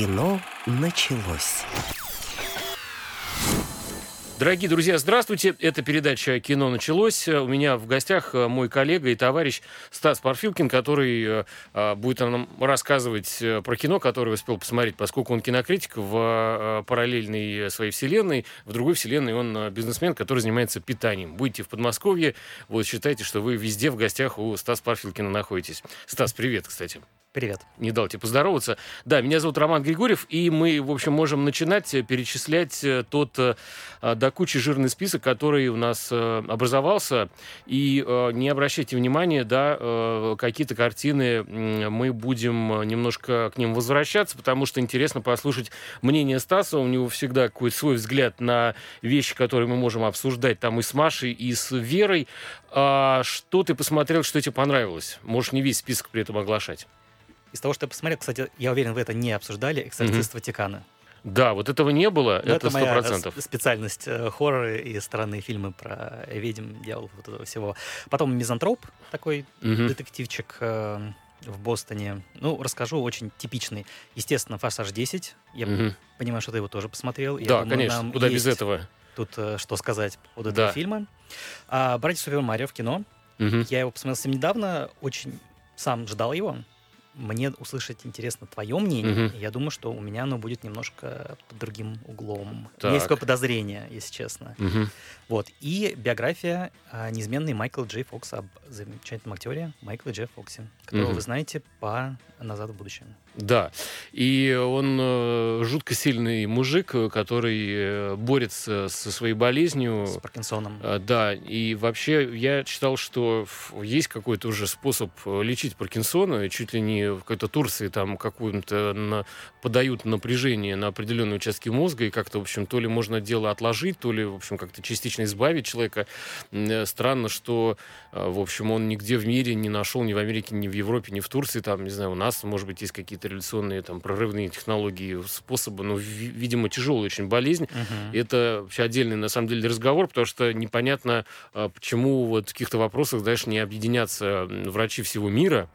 Кино началось. Дорогие друзья, здравствуйте. Это передача «Кино началось». У меня в гостях мой коллега и товарищ Стас Парфилкин, который будет нам рассказывать про кино, которое успел посмотреть, поскольку он кинокритик в параллельной своей вселенной. В другой вселенной он бизнесмен, который занимается питанием. Будете в Подмосковье, вот считайте, что вы везде в гостях у Стаса Парфилкина находитесь. Стас, привет, кстати. Привет. Не дал тебе поздороваться. Да, меня зовут Роман Григорьев, и мы, в общем, можем начинать перечислять тот до кучи жирный список, который у нас образовался. И не обращайте внимания, да, какие-то картины мы будем немножко к ним возвращаться, потому что интересно послушать мнение Стаса. У него всегда какой-то свой взгляд на вещи, которые мы можем обсуждать там и с Машей, и с Верой. Что ты посмотрел, что тебе понравилось? Можешь не весь список при этом оглашать. Из того, что я посмотрел, кстати, я уверен, вы это не обсуждали, «Экзорцист Ватикана». Да, вот этого не было, но это 100%. Это моя специальность хорроры и странные фильмы про ведьм, дьяволов, вот этого всего. Потом «Мизантроп», такой детективчик в Бостоне. Ну, расскажу, очень типичный. Естественно, «Форсаж 10». Я понимаю, что ты его тоже посмотрел. Да, я думаю, конечно, куда без этого. Тут что сказать по поводу этого фильма. «Братья Супер Марио» в кино. Я его посмотрел совсем недавно, очень сам ждал его. Мне услышать интересно твое мнение. Я думаю, что у меня оно будет немножко под другим углом. Так. У меня есть такое подозрение, если честно. Вот. И биография неизменной Майкла Джей Фокса об замечательном актере Майкла Джей Фоксе, которого вы знаете по «Назад в будущее». Да. И он жутко сильный мужик, который борется со своей болезнью. С Паркинсоном. Да. И вообще я читал, что есть какой-то уже способ лечить Паркинсона, и чуть ли не в какой-то Турции там какую-то подают напряжение на определенные участки мозга, и как-то, в общем, то ли можно дело отложить, то ли, в общем, как-то частично избавить человека. Странно, что, в общем, он нигде в мире не нашел, ни в Америке, ни в Европе, ни в Турции, там, не знаю, у нас, может быть, есть какие-то революционные там прорывные технологии, способы, но, видимо, тяжелая очень болезнь. Это вообще отдельный, на самом деле, разговор, потому что непонятно, почему вот в каких-то вопросах, знаешь, не объединятся врачи всего мира.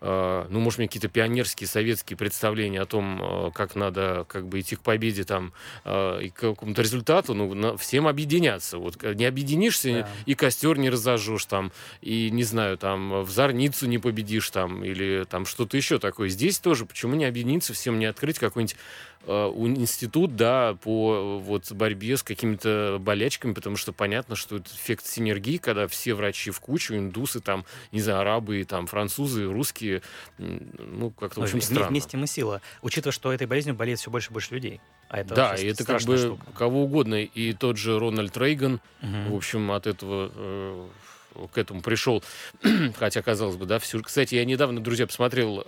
Ну, может, мне какие-то пионерские советские представления о том, как надо как бы идти к победе там, и к какому-то результату, ну, всем объединяться. Вот не объединишься, и костер не разожжешь, там, и, не знаю, там, в зорницу не победишь, там, или там что-то еще такое. Здесь тоже, почему не объединиться, всем не открыть какой-нибудь институт, да, по вот борьбе с какими-то болячками, потому что понятно, что это эффект синергии, когда все врачи в кучу, индусы, там, не знаю, арабы, там, французы, русские, ну, как-то, в общем, странно. Вместе мы сила. Учитывая, что этой болезнью болеет все больше и больше людей. А это да, и это как бы штука. Кого угодно. И тот же Рональд Рейган, в общем, от этого к этому пришел. Хотя, казалось бы, да, все. Кстати, я недавно, друзья, посмотрел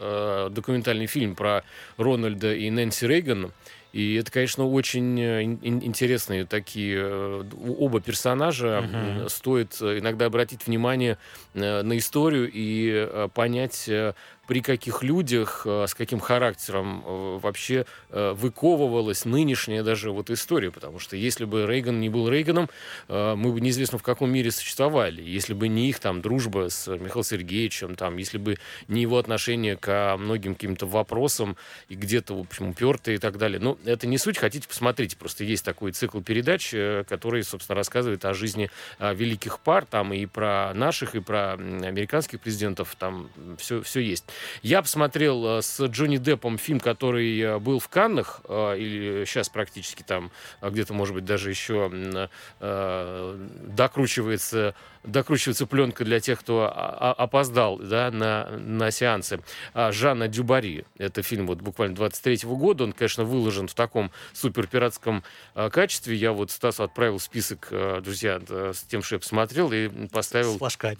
документальный фильм про Рональда и Нэнси Рейгана. И это, конечно, очень интересные такие оба персонажа. Стоит иногда обратить внимание на историю и понять, при каких людях, с каким характером вообще выковывалась нынешняя даже вот история. Потому что если бы Рейган не был Рейганом, мы бы неизвестно в каком мире существовали. Если бы не их там дружба с Михаилом Сергеевичем, там, если бы не его отношение ко многим каким-то вопросам и где-то, в общем, упертые и так далее. Но это не суть, хотите, посмотрите. Просто есть такой цикл передач, который, собственно, рассказывает о жизни великих пар, там и про наших, и про американских президентов, там все есть. Я посмотрел с Джонни Деппом фильм, который был в Каннах, или сейчас практически там где-то, может быть, даже еще докручивается пленка для тех, кто опоздал, да, на сеансы. Жанна Дюбарри. Это фильм вот буквально 23-го года. Он, конечно, выложен в таком суперпиратском качестве. Я вот Стасу отправил список, друзья, с тем, что я посмотрел, и поставил... С флажками.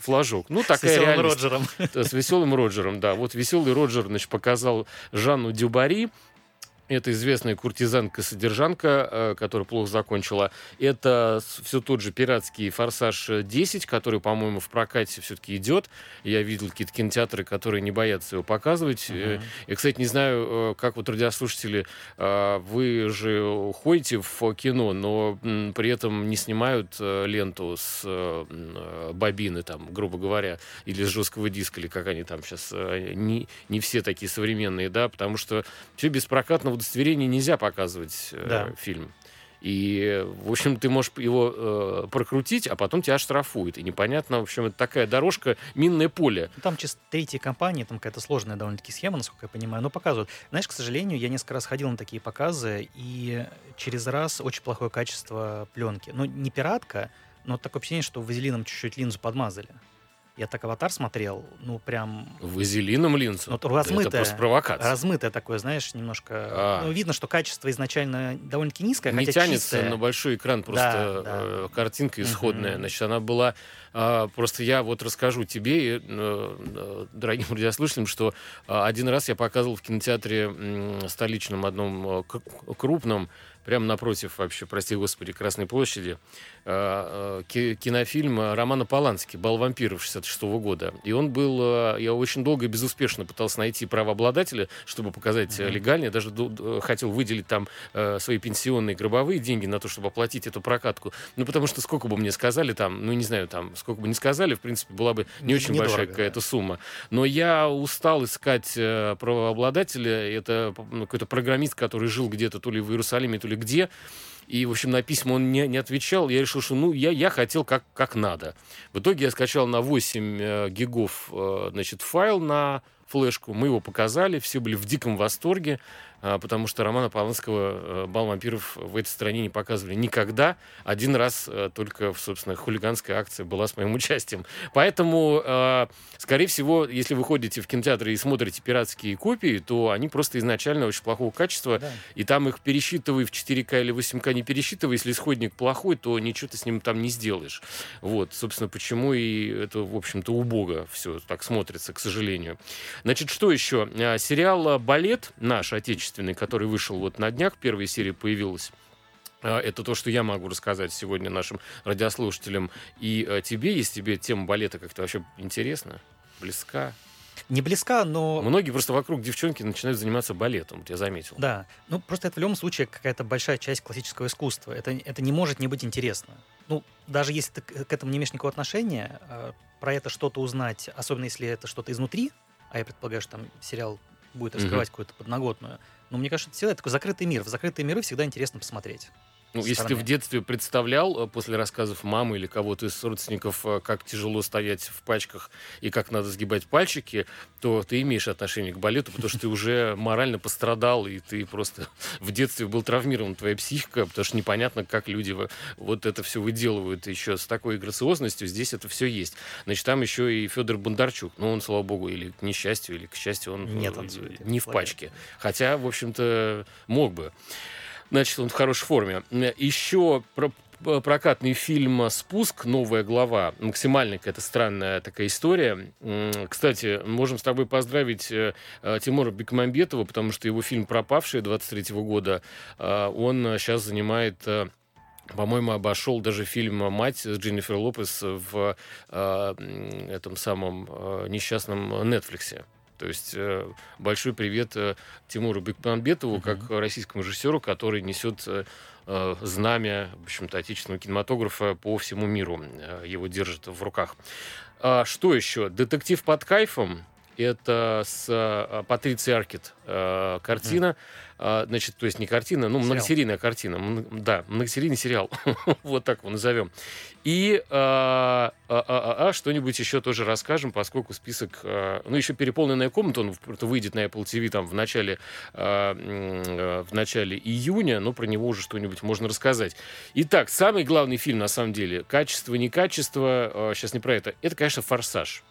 Флажок. Ну, такая реальность. С «Веселым Роджером». С «Веселым Роджером», да. Вот «Веселый Роджер», значит, показал Жанну Дюбарри. Это известная куртизанка-содержанка, которая плохо закончила. Это все тот же пиратский «Форсаж 10», который, по-моему, в прокате все-таки идет. Я видел какие-то кинотеатры, которые не боятся его показывать. Uh-huh. Я, кстати, не знаю, как вот радиослушатели, вы же ходите в кино, но при этом не снимают ленту с бобины, там, грубо говоря, или с жесткого диска, или как они там сейчас. Не все такие современные, да, потому что все без прокатного удостоверение нельзя показывать фильм. И, в общем, ты можешь его прокрутить, а потом тебя штрафуют. И непонятно, в общем, это такая дорожка, минное поле. Там чисто третьи компании, там какая-то сложная довольно-таки схема, насколько я понимаю, но показывают. Знаешь, к сожалению, я несколько раз ходил на такие показы, и через раз очень плохое качество пленки. Ну, не пиратка, но такое ощущение, что вазелином чуть-чуть линзу подмазали. Я так «Аватар» смотрел, ну, прям... Вазелином линзу? Ну, размытое, это просто провокация. Размытое такое, знаешь, немножко... Ну, видно, что качество изначально довольно-таки низкое, не хотя тянется чистое. На большой экран просто картинка исходная. Значит, она была... Просто я вот расскажу тебе, дорогим радиослушателям, что один раз я показывал в кинотеатре столичном, одном крупном, прямо напротив вообще, прости господи, Красной площади, кинофильм Романа Полански «Бал вампиров» 66-го года. И он был... Я очень долго и безуспешно пытался найти правообладателя, чтобы показать легально. Я даже хотел выделить там свои пенсионные гробовые деньги на то, чтобы оплатить эту прокатку. Ну, потому что сколько бы мне сказали там, ну, не знаю, там, сколько бы не сказали, в принципе, была бы не очень большая какая-то сумма. Но я устал искать правообладателя. Это какой-то программист, который жил где-то то ли в Иерусалиме, то ли где. И, в общем, на письма он не отвечал. Я решил, что, ну, я хотел как надо. В итоге я скачал на 8 гигов, значит, файл на флешку. Мы его показали. Все были в диком восторге, потому что Романа Поланского «Бал вампиров» в этой стране не показывали никогда. Один раз только, собственно, хулиганская акция была с моим участием. Поэтому, скорее всего, если вы ходите в кинотеатры и смотрите пиратские копии, то они просто изначально очень плохого качества. Да. И там их пересчитывай в 4К или 8К, не пересчитывай. Если исходник плохой, то ничего ты с ним там не сделаешь. Вот, собственно, почему и это, в общем-то, убого все так смотрится, к сожалению. Значит, что еще? Сериал «Балет» наш, отечественный, который вышел вот на днях, первая серия появилась. Это то, что я могу рассказать сегодня нашим радиослушателям. И тебе, если тебе тема балета как-то вообще интересна, близка? Не близка, но... Многие просто вокруг девчонки начинают заниматься балетом, я заметил. Да, ну просто это в любом случае какая-то большая часть классического искусства. Это не может не быть интересно. Ну, даже если ты к этому не имеешь никакого отношения, про это что-то узнать, особенно если это что-то изнутри, а я предполагаю, что там сериал будет раскрывать какую-то подноготную. Но мне кажется, это всегда такой закрытый мир. В закрытые миры всегда интересно посмотреть. Ну, если ты в детстве представлял, после рассказов мамы или кого-то из родственников, как тяжело стоять в пачках и как надо сгибать пальчики, то ты имеешь отношение к балету, потому что ты уже морально пострадал, и ты просто в детстве был травмирован, твоя психика, потому что непонятно, как люди вот это все выделывают еще с такой грациозностью. Здесь это все есть. Значит, там еще и Федор Бондарчук. Ну, он, слава богу, или к несчастью, или к счастью, он не танцует, не в пачке. Хотя, в общем-то, мог бы. Значит, он в хорошей форме. Еще прокатный фильм «Спуск. Новая глава». Максимально какая-то странная такая история. Кстати, можем с тобой поздравить Тимура Бекмамбетова, потому что его фильм «Пропавшие» 23 года, он сейчас занимает... По-моему, обошел даже фильм «Мать» с Дженнифер Лопес в этом самом несчастном «Нетфликсе». То есть большой привет Тимуру Бекмамбетову, как российскому режиссеру, который несет знамя, в общем-то, отечественного кинематографа по всему миру. Его держит в руках. Что еще? «Детектив под кайфом». Это с Патрицией Аркет картина. Значит, то есть не картина, ну, многосерийная картина. Да, многосерийный сериал. Вот так его назовем. И что-нибудь еще тоже расскажем, поскольку список... Ну, еще «Переполненная комната», он выйдет на Apple TV там в начале июня, но про него уже что-нибудь можно рассказать. Итак, самый главный фильм, на самом деле, качество, некачество, сейчас не про это. Это, конечно, «Форсаж».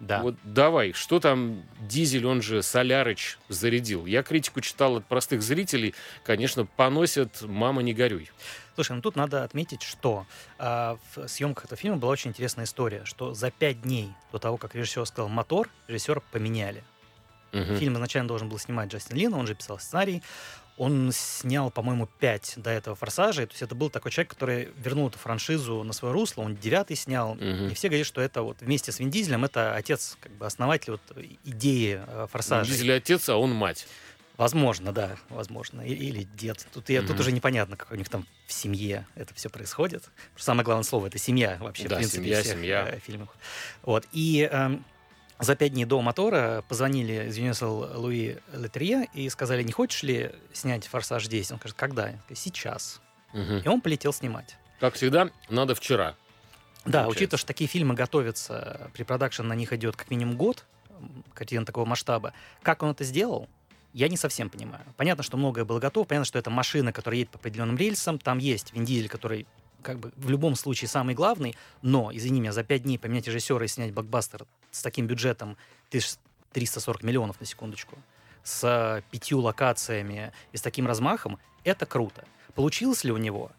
Да. Вот давай, что там Дизель, он же Солярыч, зарядил? Я критику читал от простых зрителей. Конечно, поносят «Мама, не горюй». Слушай, ну тут надо отметить, что в съемках этого фильма была очень интересная история, что за 5 дней до того, как режиссер сказал «мотор», режиссера поменяли. Фильм изначально должен был снимать Джастин Лин, он же писал сценарий. Он снял, по-моему, 5 до этого «Форсажей». То есть это был такой человек, который вернул эту франшизу на свое русло. Он 9 снял. И все говорят, что это вот вместе с Вин Дизелем это отец, как бы основатель вот идеи «Форсажей». Вин Дизель отец, а он мать. Возможно, да, возможно. Или дед. Тут уже непонятно, как у них там в семье это все происходит. Самое главное слово — это семья вообще, да, в принципе, семья, всех семья. Фильмов. Вот. И... За 5 дней до «Мотора» позвонили из Universal Луи Летерье и сказали, не хочешь ли снять «Форсаж 10». Он говорит, когда? Сейчас. И он полетел снимать. Как всегда, надо вчера. Да, получается. Учитывая, что такие фильмы готовятся, препродакшн на них идет как минимум год, картина такого масштаба. Как он это сделал? Я не совсем понимаю. Понятно, что многое было готово, понятно, что это машина, которая едет по определенным рельсам, там есть Вин Дизель, который... как бы в любом случае самый главный, но, извини меня, за 5 дней поменять режиссера и снять блокбастер с таким бюджетом 340 миллионов, на секундочку, с 5 локациями и с таким размахом, это круто. Получилось ли у него?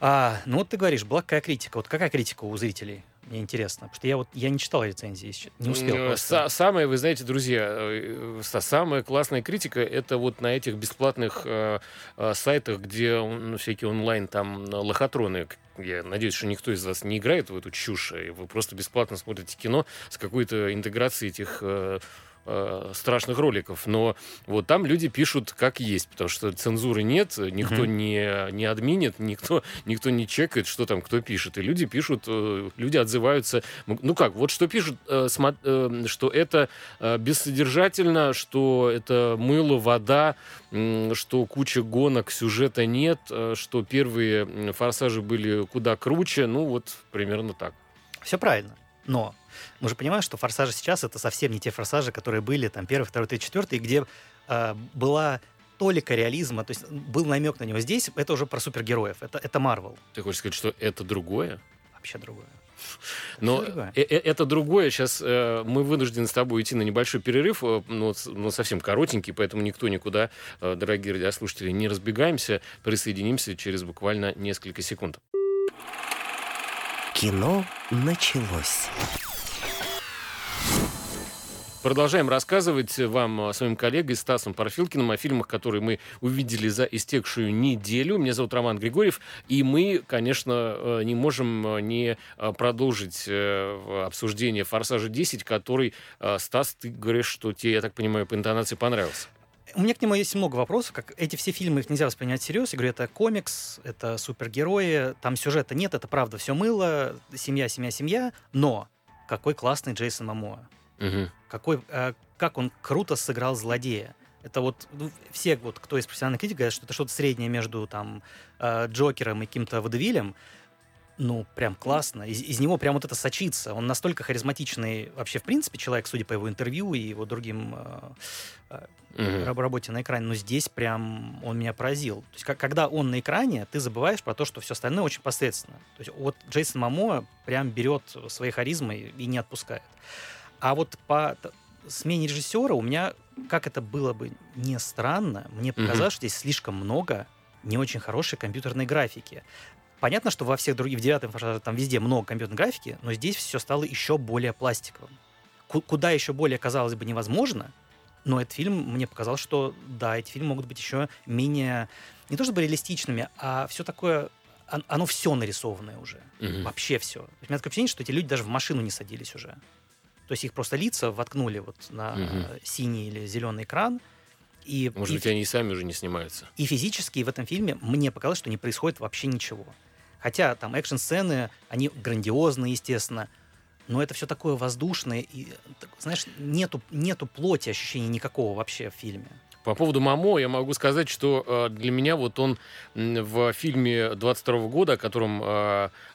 Ну вот ты говоришь, благая критика. Вот какая критика у зрителей? Мне интересно, потому что я не читал рецензии, не успел просто. Самое, вы знаете, друзья, самая классная критика — это вот на этих бесплатных сайтах, где всякие онлайн там лохотроны. Я надеюсь, что никто из вас не играет в эту чушь, и вы просто бесплатно смотрите кино с какой-то интеграцией этих... страшных роликов, но вот там люди пишут как есть, потому что цензуры нет, никто не админит, никто не чекает, что там кто пишет, и люди пишут, люди отзываются, ну как, вот что пишут, что это бессодержательно, что это мыло, вода, что куча гонок, сюжета нет, что первые «Форсажи» были куда круче, ну вот примерно так. Все правильно, но мы же понимаем, что «Форсажи» сейчас — это совсем не те «Форсажи», которые были там 1, 2, 3, 4, где была толика реализма, то есть был намек на него. Здесь это уже про супергероев, это Marvel. Ты хочешь сказать, что это другое? Вообще другое. Но это другое. Сейчас мы вынуждены с тобой идти на небольшой перерыв, но совсем коротенький, поэтому никто никуда, дорогие радиослушатели, не разбегаемся. Присоединимся через буквально несколько секунд. Кино началось. Продолжаем рассказывать вам, своим коллегой Стасом Парфилкиным, о фильмах, которые мы увидели за истекшую неделю. Меня зовут Роман Григорьев, и мы, конечно, не можем не продолжить обсуждение «Форсажа 10», который, Стас, ты говоришь, что тебе, я так понимаю, по интонации понравился. У меня к нему есть много вопросов, как эти все фильмы, их нельзя воспринимать всерьез. Я говорю, это комикс, это супергерои, там сюжета нет, это правда все мыло, семья, но какой классный Джейсон Момоа. Какой, как он круто сыграл злодея. Это вот все, вот, кто из профессиональных критиков, говорят, что это что-то среднее между там, Джокером и каким-то Водевилем. Ну, прям классно. Из него прям вот это сочится. Он настолько харизматичный вообще, в принципе, человек, судя по его интервью и его другим работе на экране. Но здесь прям он меня поразил. То есть, когда он на экране, ты забываешь про то, что все остальное очень посредственно. То есть, вот Джейсон Момоа прям берет своей харизмой и не отпускает. А вот по смене режиссера у меня, как это было бы не странно, мне показалось, что здесь слишком много не очень хорошей компьютерной графики. Понятно, что во всех других, в 9-м «Форсаже» там везде много компьютерной графики, но здесь все стало еще более пластиковым. Куда еще более, казалось бы, невозможно, но этот фильм мне показал, что да, эти фильмы могут быть еще менее, не то чтобы реалистичными, а все такое... Оно все нарисованное уже. Вообще все. У меня такое ощущение, что эти люди даже в машину не садились уже. То есть их просто лица воткнули вот на синий или зеленый экран. И, Может быть, они и сами уже не снимаются. И физически в этом фильме мне показалось, что не происходит вообще ничего. Хотя там экшн-сцены, они грандиозные, естественно, но это все такое воздушное. И, знаешь, нету плоти, ощущения никакого вообще в фильме. По поводу Момоа я могу сказать, что для меня вот он в фильме 22 года, о котором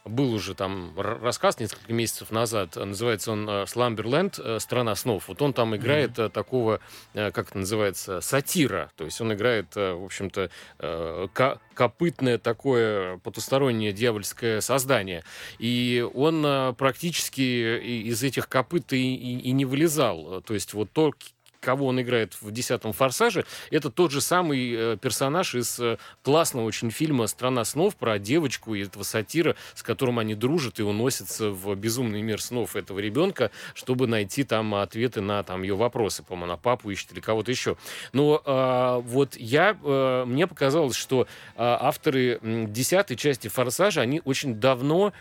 был уже там рассказ несколько месяцев назад, называется он «Сламберленд. Страна снов». Вот он там играет такого, как это называется, сатира. То есть он играет, в общем-то, копытное такое потустороннее дьявольское создание. И он практически из этих копыт и не вылезал. То есть вот то... кого он играет в 10-м «Форсаже», это тот же самый персонаж из классного очень фильма «Страна снов» про девочку и этого сатира, с которым они дружат и уносятся в безумный мир снов этого ребенка, чтобы найти там ответы на там, ее вопросы. По-моему, она папу ищет или кого-то еще. Но вот мне показалось, что авторы 10-й части «Форсажа», они очень давно...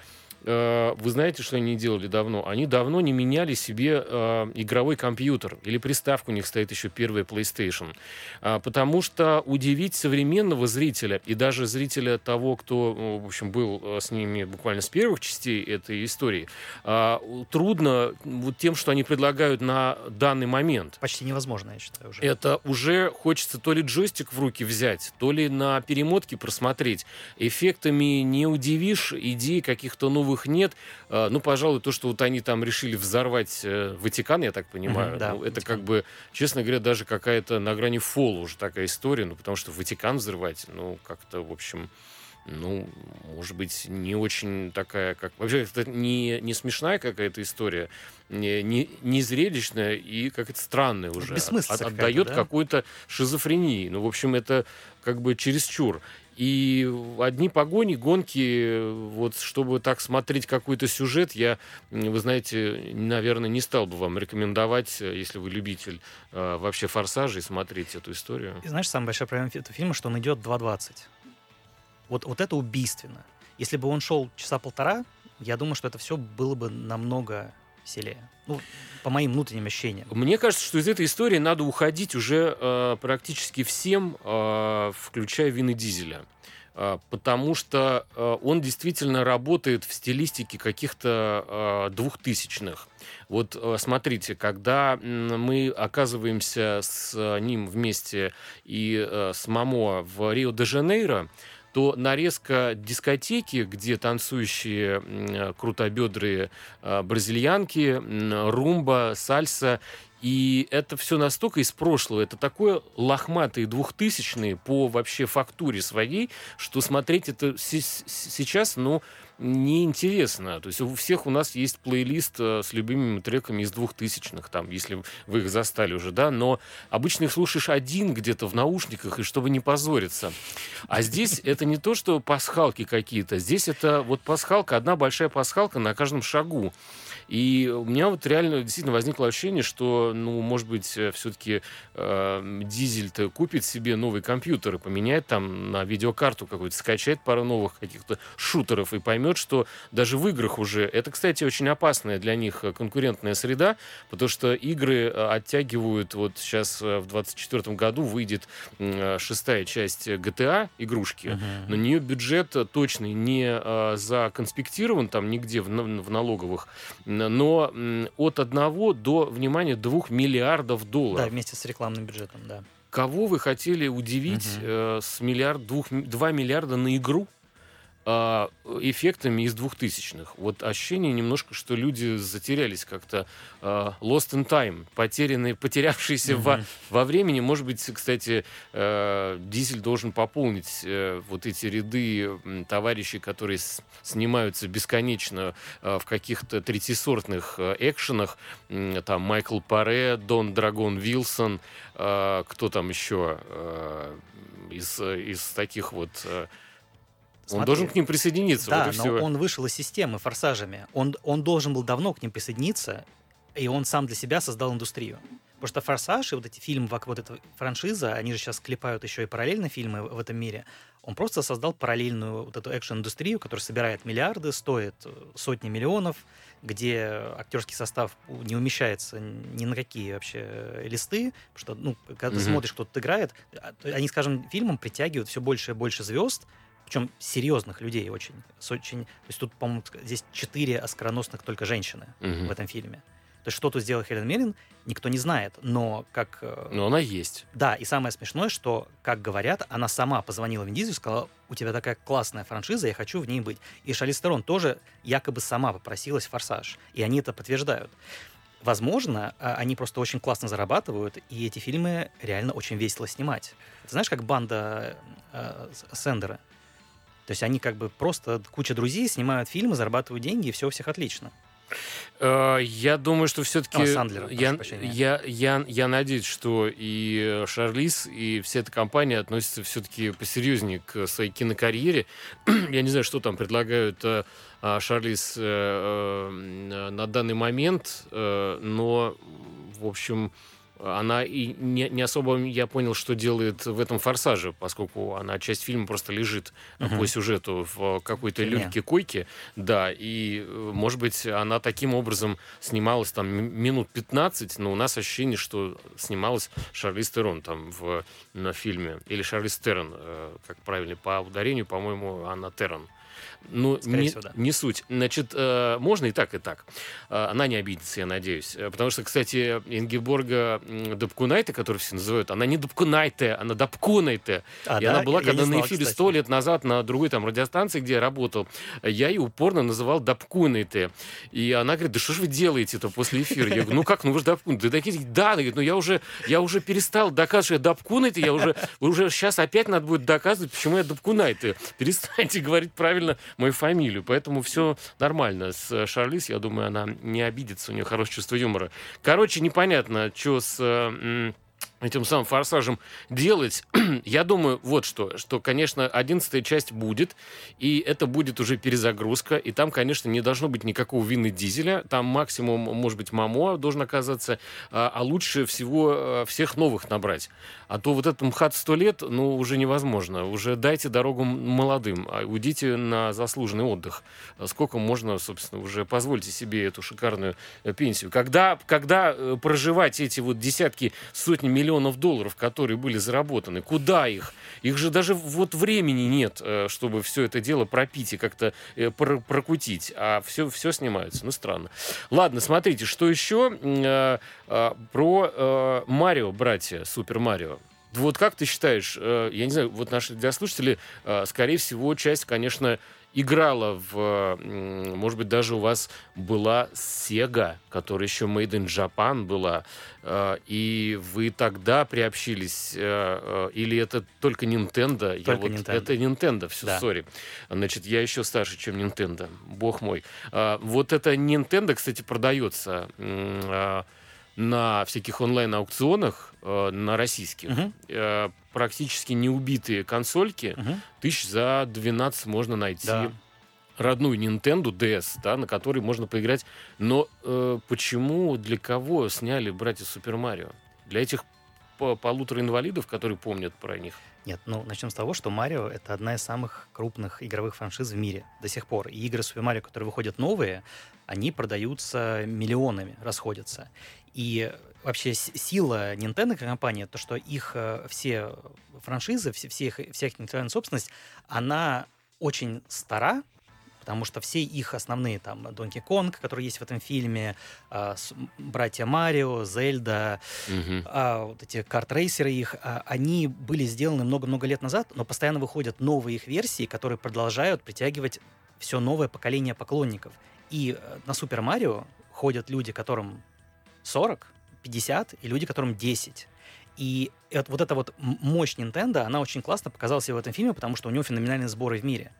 Вы знаете, что они делали давно? Они давно не меняли себе игровой компьютер. Или приставка у них стоит еще первая PlayStation. Потому что удивить современного зрителя, и даже зрителя того, кто, в общем, был с ними буквально с первых частей этой истории, трудно вот тем, что они предлагают на данный момент. Почти невозможно, я считаю, уже. Это уже хочется то ли джойстик в руки взять, то ли на перемотке просмотреть. Эффектами не удивишь, идей каких-то новых их нет. Ну, пожалуй, то, что вот они там решили взорвать Ватикан, я так понимаю, да, ну, это Ватикан. Как бы, честно говоря, даже какая-то на грани фола уже такая история, ну, потому что Ватикан взрывать, ну, как-то, в общем, ну, может быть, не очень такая, как... Вообще, это не смешная какая-то история, не зрелищная и как-то странная уже. Бессмыслица отдает да? какой-то шизофрении. Ну, в общем, это как бы чересчур. И одни погони, гонки, вот чтобы так смотреть какой-то сюжет, я, вы знаете, наверное, не стал бы вам рекомендовать, если вы любитель вообще «Форсажей», смотреть эту историю. И знаешь, самая большая проблема этого фильма, что он идет 2:20. Вот это убийственно. Если бы он шел часа полтора, я думаю, что это все было бы намного веселее. Ну, по моим внутренним ощущениям. Мне кажется, что из этой истории надо уходить уже практически всем, включая Вина Дизеля. Потому что он действительно работает в стилистике каких-то 2000-х. Вот смотрите, когда мы оказываемся с ним вместе и с Момоа в Рио-де-Жанейро, то нарезка дискотеки, где танцующие крутобедрые бразильянки, румба, сальса, и это все настолько из прошлого, это такое лохматые 2000-е по вообще фактуре своей, что смотреть это сейчас, ну, неинтересно. То есть у всех у нас есть плейлист с любимыми треками из 2000-х, там, если вы их застали уже, да, но обычно их слушаешь один где-то в наушниках, и чтобы не позориться. А здесь это не то, что пасхалки какие-то, здесь это вот пасхалка, одна большая пасхалка на каждом шагу. И у меня вот реально действительно возникло ощущение, что, ну, может быть, все-таки Дизель-то купит себе новый компьютер и поменяет там на видеокарту какую-то, скачает пару новых каких-то шутеров и поймет, что даже в играх уже... Это, кстати, очень опасная для них конкурентная среда, потому что игры оттягивают... Вот сейчас в 2024 году выйдет 6-я часть GTA игрушки, но на нее бюджет точно не законспектирован там нигде в налоговых... Но от 1 до, внимание, 2 миллиардов долларов. Да, вместе с рекламным бюджетом, да. Кого вы хотели удивить с 2 миллиарда на игру эффектами из 2000-х? Вот ощущение немножко, что люди затерялись как-то. Lost in time, потерявшиеся во времени. Может быть, кстати, Дизель должен пополнить вот эти ряды товарищей, которые снимаются бесконечно в каких-то третьесортных экшенах. Там Майкл Паре, Дон Драгон Вилсон, кто там еще из таких вот... Смотри, он должен к ним присоединиться. Да, вот но он вышел из системы «Форсажами». Он должен был давно к ним присоединиться, и он сам для себя создал индустрию. Потому что «Форсаж» и вот эти фильмы, вот эта франшиза, они же сейчас клепают еще и параллельно фильмы в этом мире. Он просто создал параллельную вот эту экшен-индустрию, которая собирает миллиарды, стоит сотни миллионов, где актерский состав не умещается ни на какие вообще листы. Потому что, ну, когда ты смотришь, кто-то играет, они, скажем, фильмом притягивают все больше и больше звезд, причем серьезных людей очень. То есть тут, по-моему, здесь 4 оскароносных только женщины в этом фильме. То есть что тут сделала Хелен Миррен, никто не знает, но как... Но она есть. Да, и самое смешное, что, как говорят, она сама позвонила Вин Дизелю и сказала, у тебя такая классная франшиза, я хочу в ней быть. И Шарлиз Терон тоже якобы сама попросилась в «Форсаж», и они это подтверждают. Возможно, они просто очень классно зарабатывают, и эти фильмы реально очень весело снимать. Ты знаешь, как банда Сендера? То есть они как бы просто куча друзей снимают фильмы, зарабатывают деньги, и все у всех отлично. Я думаю, что все-таки... Я надеюсь, что и Шарлиз, и вся эта компания относятся все-таки посерьезнее к своей кинокарьере. Я не знаю, что там предлагают Шарлиз на данный момент, но, в общем... Она и не особо, я понял, что делает в этом «Форсаже», поскольку она часть фильма просто лежит по сюжету в какой-то люльке койке. Да, и, может быть, она таким образом снималась там минут 15, но у нас ощущение, что снималась Шарлиз Терон там на фильме. Или Шарлиз Терон, как правильно, по ударению, по-моему, она Терон. Ну, не суть. Значит, можно и так, и так. Она не обидится, я надеюсь. Потому что, кстати, Ингеборга Дапкунайте, которую все называют, она не Дапкунайте, она Дапкунайте. И да? Она была, когда на эфире 100 лет назад на другой там радиостанции, где я работал, я ее упорно называл Дапкунайте. И она говорит: да что ж вы делаете-то после эфира? Я говорю: ну как, ну вы же Дапкунайте. Да, она говорит: ну я уже перестал доказывать, что я Дапкунайте, я уже сейчас опять надо будет доказывать, почему я Дапкунайте. Перестаньте говорить правильно мою фамилию. Поэтому все нормально с Шарлиз. Я думаю, она не обидится. У нее хорошее чувство юмора. Короче, непонятно, что с этим самым «Форсажем» делать. Я думаю, вот что, конечно, 11-я часть будет, и это будет уже перезагрузка, и там, конечно, не должно быть никакого Вина Дизеля, там максимум, может быть, Момоа должен оказаться, а лучше всего всех новых набрать. А то вот этот МХАТ 100 лет, ну, уже невозможно. Уже дайте дорогу молодым, уйдите на заслуженный отдых. Сколько можно, собственно, уже позвольте себе эту шикарную пенсию. Когда проживать эти вот десятки, сотни миллионов долларов, которые были заработаны, куда их? Их же даже вот времени нет, чтобы все это дело пропить и как-то прокутить, а все снимается. Ну, странно. Ладно, смотрите, что еще про Марио, братья Супер Марио. Вот как ты считаешь, я не знаю, вот наши радиослушатели, скорее всего, часть, конечно, играла в... Может быть, даже у вас была Sega, которая еще Made in Japan была, и вы тогда приобщились, или это только Nintendo? Только Nintendo. Это Nintendo, все, сори. Да. Значит, я еще старше, чем Nintendo, бог мой. Вот это Nintendo, кстати, продается на всяких онлайн-аукционах, на российских, практически неубитые консольки, тысяч за 12 можно найти. Да. Родную Nintendo DS, да, на которой можно поиграть. Но почему, для кого сняли «Братья Супер Марио»? Для этих полутора инвалидов, которые помнят про них? Нет, ну, начнем с того, что «Марио» — это одна из самых крупных игровых франшиз в мире до сих пор. И игры «Супер Марио», которые выходят новые, они продаются миллионами, расходятся. И вообще сила Nintendo как компании, то, что их все франшизы, вся их интеллектуальная собственность, она очень стара, потому что все их основные, там, Donkey Kong, который есть в этом фильме, братья Марио, Зельда, вот эти карт-рейсеры их, они были сделаны много-много лет назад, но постоянно выходят новые их версии, которые продолжают притягивать все новое поколение поклонников. И на Супер Марио ходят люди, которым 40, 50, и люди, которым 10. И вот эта вот мощь Nintendo, она очень классно показала себя в этом фильме, потому что у него феноменальные сборы в мире.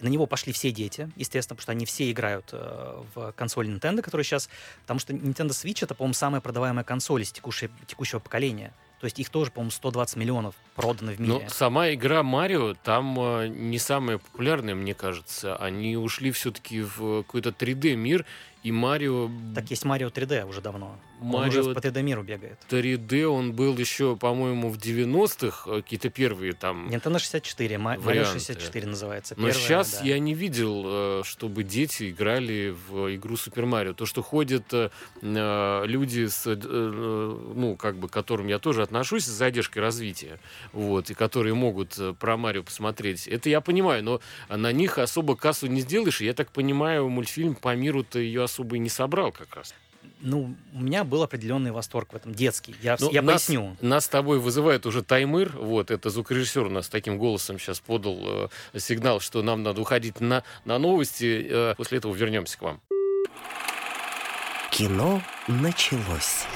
И на него пошли все дети, естественно, потому что они все играют в консоль Nintendo, которая сейчас... Потому что Nintendo Switch — это, по-моему, самая продаваемая консоль из текущего поколения. То есть их тоже, по-моему, 120 миллионов продано в мире. Но сама игра «Марио» там не самая популярная, мне кажется. Они ушли все-таки в какой-то 3D-мир, и «Марио»... Так есть «Марио 3D» уже давно. Марио... Он уже по 3D-миру бегает. 3D он был еще, по-моему, в 90-х, какие-то первые там... Nintendo 64, «Марио 64» называется. Первая, но сейчас я не видел, чтобы дети играли в игру «Супер Марио». То, что ходят люди, ну, как бы, к которым я тоже отношусь с задержкой развития, вот, и которые могут про Марио посмотреть. Это я понимаю, но на них особо кассу не сделаешь. И я так понимаю, мультфильм по миру-то ее особо и не собрал как раз. Ну, у меня был определенный восторг в этом, детский. Я поясню. Нас с тобой вызывает уже таймыр. Вот, это звукорежиссер у нас таким голосом сейчас подал сигнал, что нам надо уходить на новости. После этого вернемся к вам. Кино началось.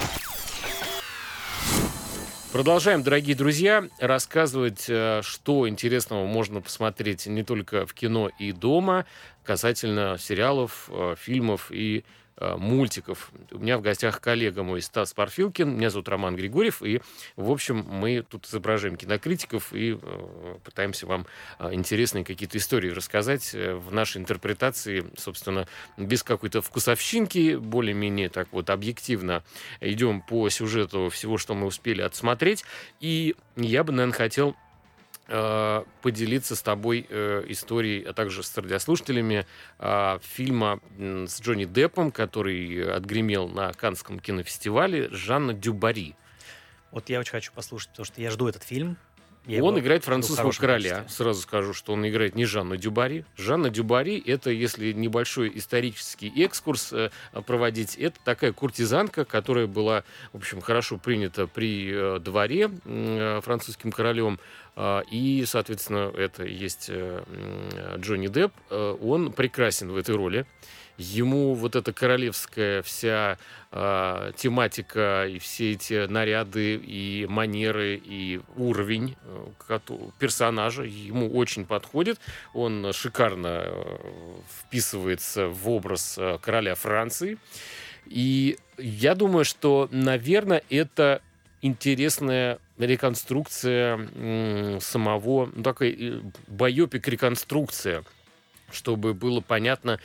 Продолжаем, дорогие друзья, рассказывать, что интересного можно посмотреть не только в кино и дома, касательно сериалов, фильмов и мультиков. У меня в гостях коллега мой Стас Парфилкин, меня зовут Роман Григорьев, и, в общем, мы тут изображаем кинокритиков и пытаемся вам интересные какие-то истории рассказать в нашей интерпретации, собственно, без какой-то вкусовщинки, более-менее так вот объективно идем по сюжету всего, что мы успели отсмотреть, и я бы, наверное, хотел поделиться с тобой историей, а также с радиослушателями фильма с Джонни Деппом, который отгремел на Каннском кинофестивале, «Жанна Дюбарри». Вот я очень хочу послушать, потому что я жду этот фильм. Он играет французского короля. Качестве. Сразу скажу, что он играет не Жанну Дюбарри. Жанна Дюбарри — это, если небольшой исторический экскурс проводить, это такая куртизанка, которая была, в общем, хорошо принята при дворе французским королем. И, соответственно, это есть Джонни Депп. Он прекрасен в этой роли. Ему вот эта королевская вся тематика и все эти наряды и манеры и уровень персонажа ему очень подходит. Он шикарно вписывается в образ короля Франции. И я думаю, что, наверное, это интересная реконструкция самого, ну, такая байопик-реконструкция, чтобы было понятно,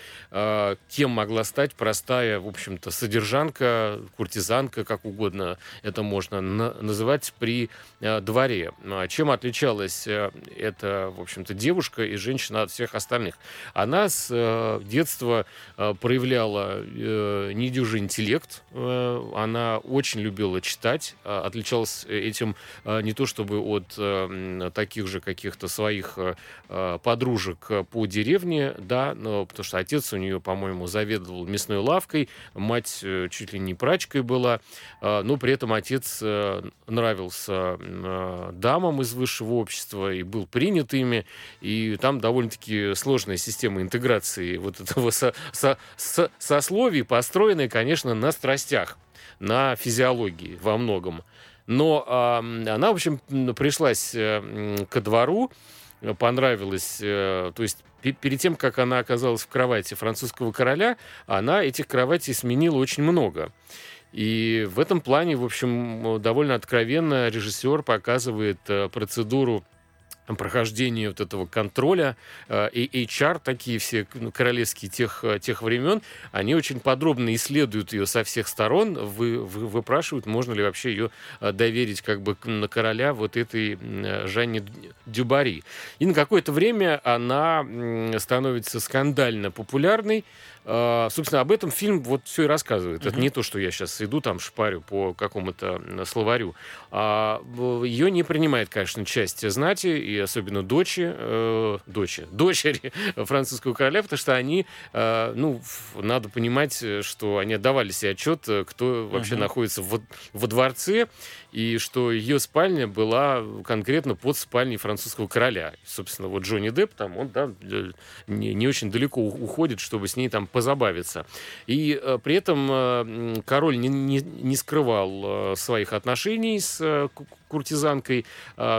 кем могла стать простая, в общем-то, содержанка, куртизанка, как угодно это можно называть, при дворе. Чем отличалась эта, в общем-то, девушка и женщина от всех остальных? Она с детства проявляла недюжий интеллект, она очень любила читать, отличалась этим не то чтобы от таких же каких-то своих подружек по деревне, да, но потому что отец у нее, по-моему, заведовал мясной лавкой, мать чуть ли не прачкой была, но при этом отец нравился дамам из высшего общества и был принят ими, и там довольно-таки сложная система интеграции вот этого сословия, построенная, конечно, на страстях, на физиологии во многом. Но она, в общем, пришлась ко двору, понравилась, то есть перед тем, как она оказалась в кровати французского короля, она этих кроватей сменила очень много. И в этом плане, в общем, довольно откровенно режиссер показывает процедуру прохождение вот этого контроля, и HR, такие все королевские тех времен, они очень подробно исследуют ее со всех сторон, выпрашивают, можно ли вообще ее доверить как бы на короля вот этой Жанне Дюбарри. И на какое-то время она становится скандально популярной. Собственно, об этом фильм вот все и рассказывает. Mm-hmm. Это не то, что я сейчас иду там шпарю по какому-то словарю. Ее не принимает, конечно, часть знати, и особенно дочери французского короля, потому что они, надо понимать, что они отдавали себе отчет, кто вообще находится во дворце, и что ее спальня была конкретно под спальней французского короля. Собственно, вот Джонни Депп там, он не очень далеко уходит, чтобы с ней там позабавиться. И при этом король не скрывал своих отношений с куртизанкой,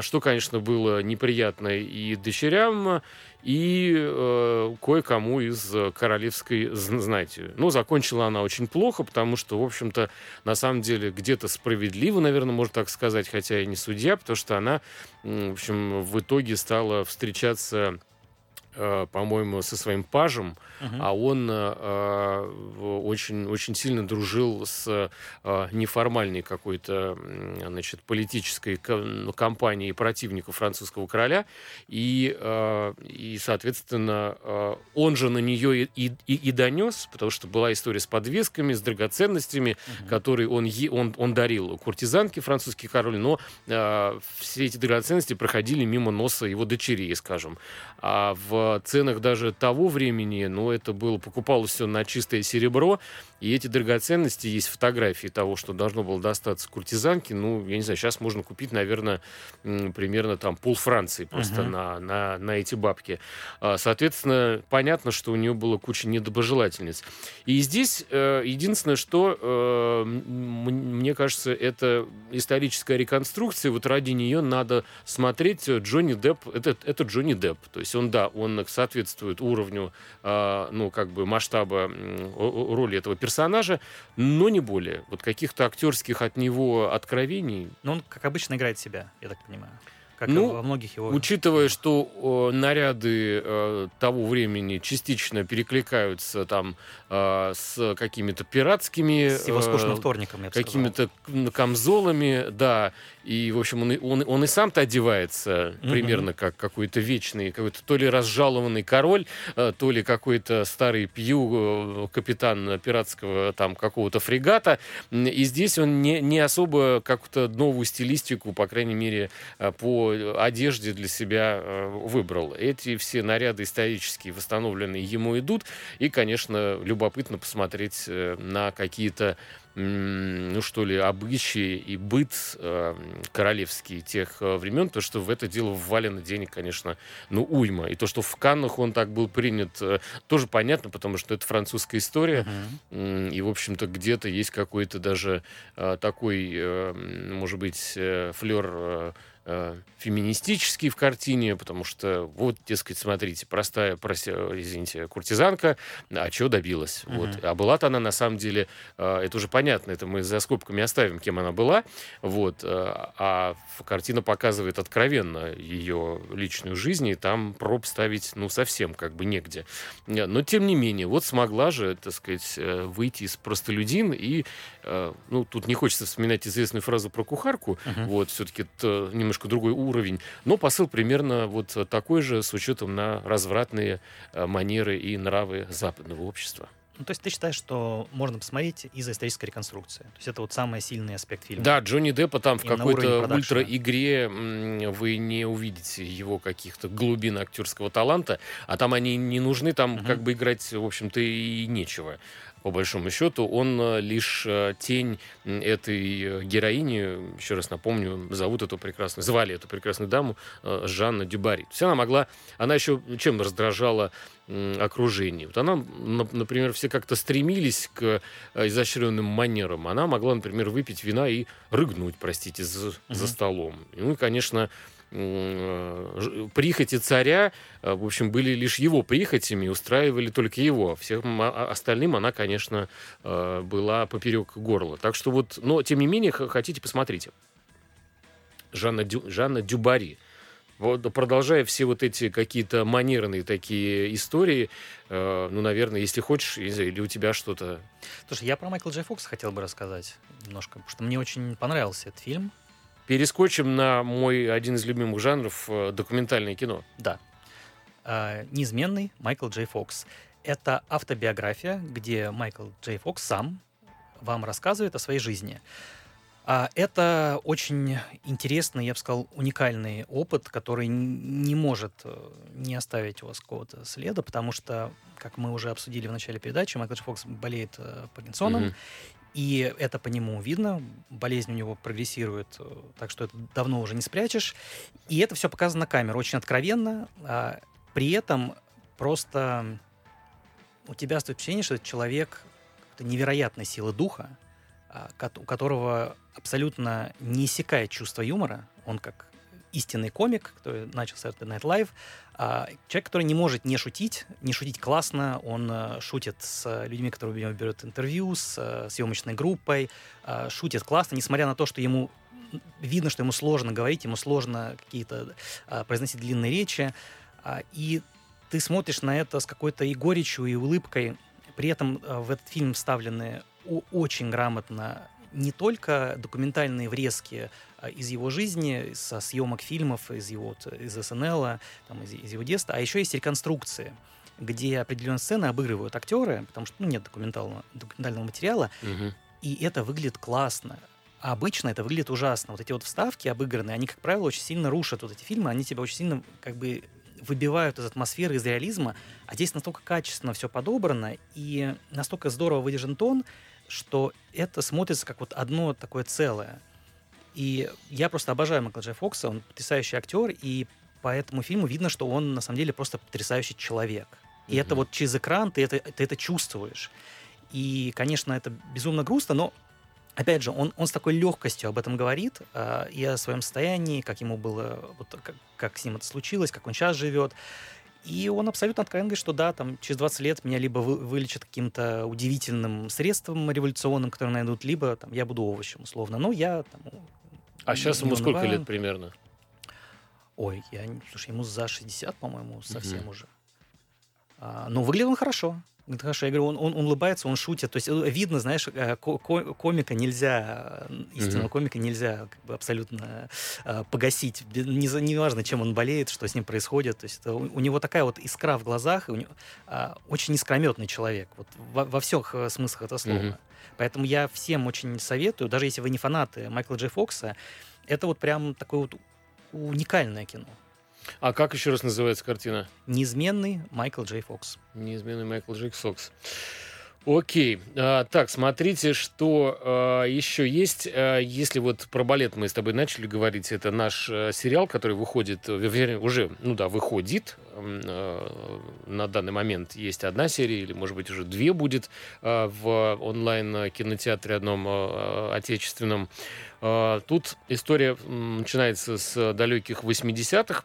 что, конечно, было неприятно и дочерям, и кое-кому из королевской знати. Но закончила она очень плохо, потому что, в общем-то, на самом деле, где-то справедливо, наверное, можно так сказать, хотя и не судья, потому что она, в общем, в итоге стала встречаться, по-моему, со своим пажем, а он очень, очень сильно дружил с неформальной какой-то, политической компанией противников французского короля, и соответственно, он же на нее и донес, потому что была история с подвесками, с драгоценностями, которые он дарил куртизанке, французский король, но все эти драгоценности проходили мимо носа его дочерей, скажем. А в ценах даже того времени, это было, покупалось все на чистое серебро, и эти драгоценности, есть фотографии того, что должно было достаться куртизанке, я не знаю, сейчас можно купить, наверное, примерно там пол Франции просто на эти бабки. Соответственно, понятно, что у нее была куча недоброжелательниц. И здесь единственное, что, мне кажется, это историческая реконструкция, вот ради нее надо смотреть. Джонни Депп, это Джонни Депп, то есть он современных соответствует уровню, ну, как бы масштаба роли этого персонажа, но не более. Вот каких-то актерских от него откровений... Ну, он, как обычно, играет себя, я так понимаю. Как ну, во многих его... учитывая, что наряды того времени частично перекликаются там с какими-то пиратскими... С его скучным вторником, я бы сказал. Какими-то камзолами, да. И, в общем, он и сам-то одевается примерно как какой-то вечный, какой-то то ли разжалованный король, то ли какой-то старый пью, капитан пиратского там какого-то фрегата. И здесь он не особо как-то новую стилистику, по крайней мере, по одежде для себя выбрал. Эти все наряды исторические, восстановленные, ему идут. И, конечно, любопытно посмотреть на какие-то, ну что ли, обычаи и быт королевские тех времен, потому что в это дело ввалено денег, конечно, ну уйма. И то, что в Каннах он так был принят, тоже понятно, потому что это французская история. И, в общем-то, где-то есть какой-то даже такой, может быть, флер... феминистический в картине, потому что вот, дескать, смотрите, простая, куртизанка, а чего добилась? Вот. А была-то она, на самом деле, это уже понятно, это мы за скобками оставим, кем она была, вот, а картина показывает откровенно ее личную жизнь, и там проб ставить, ну, совсем как бы негде. Но, тем не менее, вот смогла же, так сказать, выйти из простолюдин, и, ну, тут не хочется вспоминать известную фразу про кухарку, вот, все-таки немножко другой уровень, но посыл примерно вот такой же, с учетом на развратные манеры и нравы западного общества. Ну, то есть ты считаешь, что можно посмотреть из-за исторической реконструкции? То есть это вот самый сильный аспект фильма? Да, Джонни Деппа там в какой-то ультра-игре вы не увидите его каких-то глубин актерского таланта, а там они не нужны, там как бы играть, в общем-то, и нечего. По большому счету, он лишь тень этой героини, еще раз напомню, звали эту прекрасную даму Жанна Дюбарри. То есть она еще чем раздражала окружение. Вот она, например, все как-то стремились к изощренным манерам. Она могла, например, выпить вина и рыгнуть, простите, за столом. Ну и, конечно... прихоти царя, в общем, были лишь его прихотями, устраивали только его. Всем остальным она, конечно, была поперек горла. Так что вот, но тем не менее, хотите, посмотрите. Жанна Дюбарри. Вот, продолжая все вот эти какие-то манерные такие истории, ну, наверное, если хочешь, или у тебя что-то... Слушай, я про Майкла Джей Фокса хотел бы рассказать немножко, потому что мне очень понравился этот фильм. Перескочим на мой один из любимых жанров — документальное кино. Да. «Неизменный Майкл Джей Фокс». Это автобиография, где Майкл Джей Фокс сам вам рассказывает о своей жизни. Это очень интересный, я бы сказал, уникальный опыт, который не может не оставить у вас какого-то следа, потому что, как мы уже обсудили в начале передачи, Майкл Джей Фокс болеет Паркинсоном, и это по нему видно, болезнь у него прогрессирует, так что это давно уже не спрячешь. И это все показано на камеру, очень откровенно. А при этом просто у тебя остается впечатление, что это человек невероятной силы духа, у которого абсолютно не иссякает чувство юмора. Он как истинный комик, который начал Saturday Night Live. Человек, который не может не шутить классно. Он шутит с людьми, которые у него берут интервью, с съемочной группой. Шутит классно, несмотря на то, что ему видно, что ему сложно говорить, ему сложно какие-то произносить длинные речи. И ты смотришь на это с какой-то и горечью, и улыбкой. При этом в этот фильм вставлены очень грамотно не только документальные врезки из его жизни, со съемок фильмов, из СНЛ, там, из его детства, а еще есть реконструкции, где определенные сцены обыгрывают актеры, потому что нет документального материала, и это выглядит классно. А обычно это выглядит ужасно. Вот эти вот вставки обыгранные, они, как правило, очень сильно рушат вот эти фильмы, они тебя очень сильно как бы выбивают из атмосферы, из реализма, а здесь настолько качественно все подобрано и настолько здорово выдержан тон, что это смотрится как вот одно такое целое. И я просто обожаю Майкла Джей Фокса, он потрясающий актер, и по этому фильму видно, что он на самом деле просто потрясающий человек. И это вот через экран ты это чувствуешь. И, конечно, это безумно грустно, но, опять же, он с такой легкостью об этом говорит, и о своем состоянии, как ему было, вот, как с ним это случилось, как он сейчас живет. И он абсолютно откровенно говорит, что да, там, через 20 лет меня либо вылечат каким-то удивительным средством революционным, которое найдут, либо там, я буду овощем, условно. Но я... Там, а сейчас ему сколько лет примерно? Ой, слушай, ему за 60, по-моему, совсем уже. Но выглядит он хорошо. Хорошо, я говорю, он улыбается, он шутит. То есть видно, знаешь, комика нельзя, истинного комика нельзя как бы абсолютно погасить. Неважно, чем он болеет, что с ним происходит. То есть это, у него такая вот искра в глазах, него, очень искрометный человек. Вот, во всех смыслах этого слова. Поэтому я всем очень советую, даже если вы не фанаты Майкла Джей Фокса, это вот прям такое вот уникальное кино. А как еще раз называется картина? «Неизменный Майкл Джей Фокс». «Неизменный Майкл Джей Фокс». Окей. Так, смотрите, что еще есть. Если вот про балет мы с тобой начали говорить, это наш сериал, который выходит, уже, ну да, выходит. На данный момент есть одна серия, или, может быть, уже две будет в онлайн-кинотеатре одном отечественном. Тут история начинается с далеких 80-х.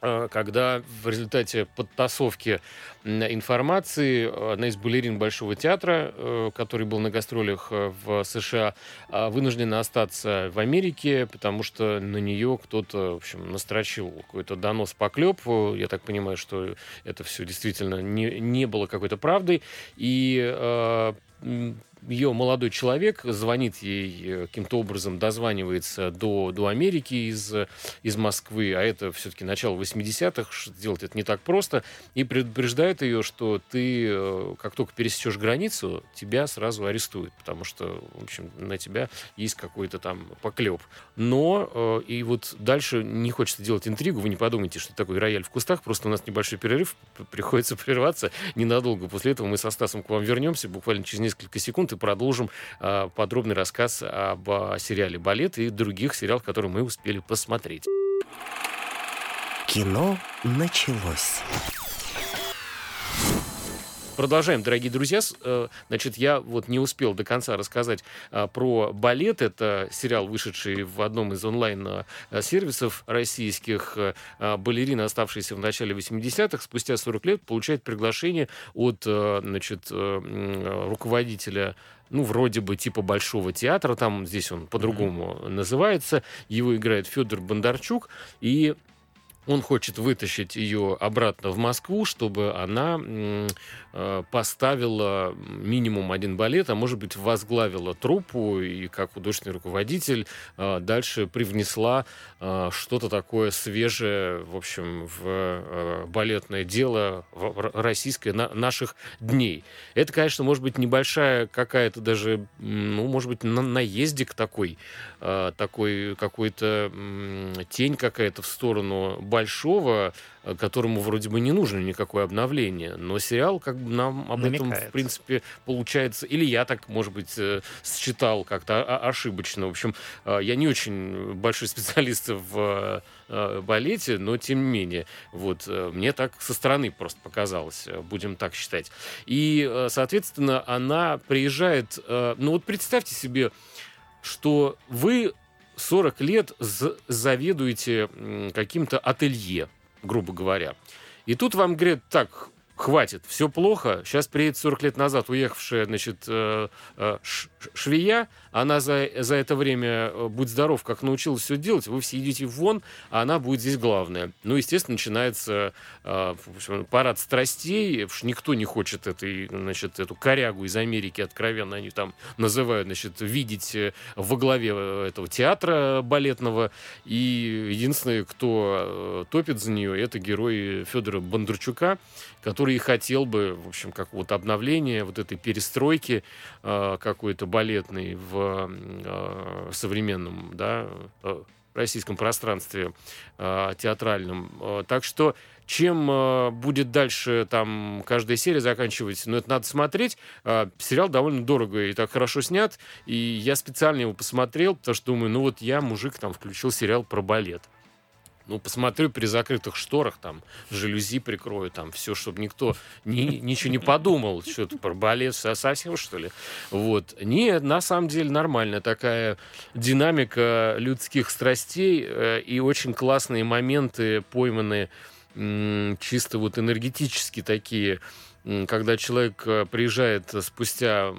Когда в результате подтасовки информации одна из балерин Большого театра, который был на гастролях в США, вынуждена остаться в Америке, потому что на нее кто-то, в общем, настрочил какой-то донос-поклеп. Я так понимаю, что это все действительно не было какой-то правдой. И ее молодой человек звонит ей каким-то образом, дозванивается до Америки из Москвы, а это все-таки начало 80-х, делать это не так просто, и предупреждает ее, что ты, как только пересечешь границу, тебя сразу арестуют, потому что, в общем, на тебя есть какой-то там поклеп. Но, и вот дальше не хочется делать интригу, вы не подумайте, что это такой рояль в кустах, просто у нас небольшой перерыв, приходится прерваться ненадолго. После этого мы со Стасом к вам вернемся буквально через несколько секунд, и продолжим подробный рассказ об сериале «Балет» и других сериалах, которые мы успели посмотреть. Кино началось. Продолжаем, дорогие друзья. Значит, я вот не успел до конца рассказать про «Балет». Это сериал, вышедший в одном из онлайн-сервисов российских. Балерина, оставшаяся в начале 80-х, спустя 40 лет получает приглашение от, значит, руководителя, ну, вроде бы типа Большого театра, там здесь он по-другому называется. Его играет Федор Бондарчук, и он хочет вытащить ее обратно в Москву, чтобы она поставила минимум один балет, а может быть возглавила труппу и как художественный руководитель дальше привнесла что-то такое свежее, в общем, в балетное дело российское наших дней. Это, конечно, может быть небольшая какая-то даже, ну, может быть, наездик такой какой-то тень какая-то в сторону балета большого, которому вроде бы не нужно никакое обновление. Но сериал как бы нам об намекает. Этом, в принципе, получается... Или я так, может быть, считал как-то ошибочно. В общем, я не очень большой специалист в балете, но тем не менее. Вот, мне так со стороны просто показалось, будем так считать. И, соответственно, она приезжает... Ну вот представьте себе, что вы 40 лет заведуете каким-то ателье, грубо говоря. И тут вам говорят, так, хватит, все плохо. Сейчас приедет 40 лет назад уехавшая, значит, швея. Она за это время, будь здоров, как научилась все делать, вы все идите вон, а она будет здесь главная. Ну, естественно, начинается парад страстей, потому что никто не хочет эту корягу из Америки, откровенно они там называют, значит, видеть во главе этого театра балетного. И единственное, кто топит за нее, это герой Федора Бондарчука, который и хотел бы, в общем, какого-то обновления, вот этой перестройки какой-то балетной в современном, да, российском пространстве театральном. Так что чем будет дальше там каждая серия заканчивать, ну, это надо смотреть. Сериал довольно дорого и так хорошо снят, и я специально его посмотрел, потому что думаю, ну вот я, мужик, там включил сериал про балет. Ну, посмотрю при закрытых шторах, там, жалюзи прикрою, там, все, чтобы никто ничего не подумал, что-то про балет совсем, что ли. Вот. Нет, на самом деле нормальная такая динамика людских страстей и очень классные моменты, пойманные чисто вот энергетически такие, когда человек приезжает спустя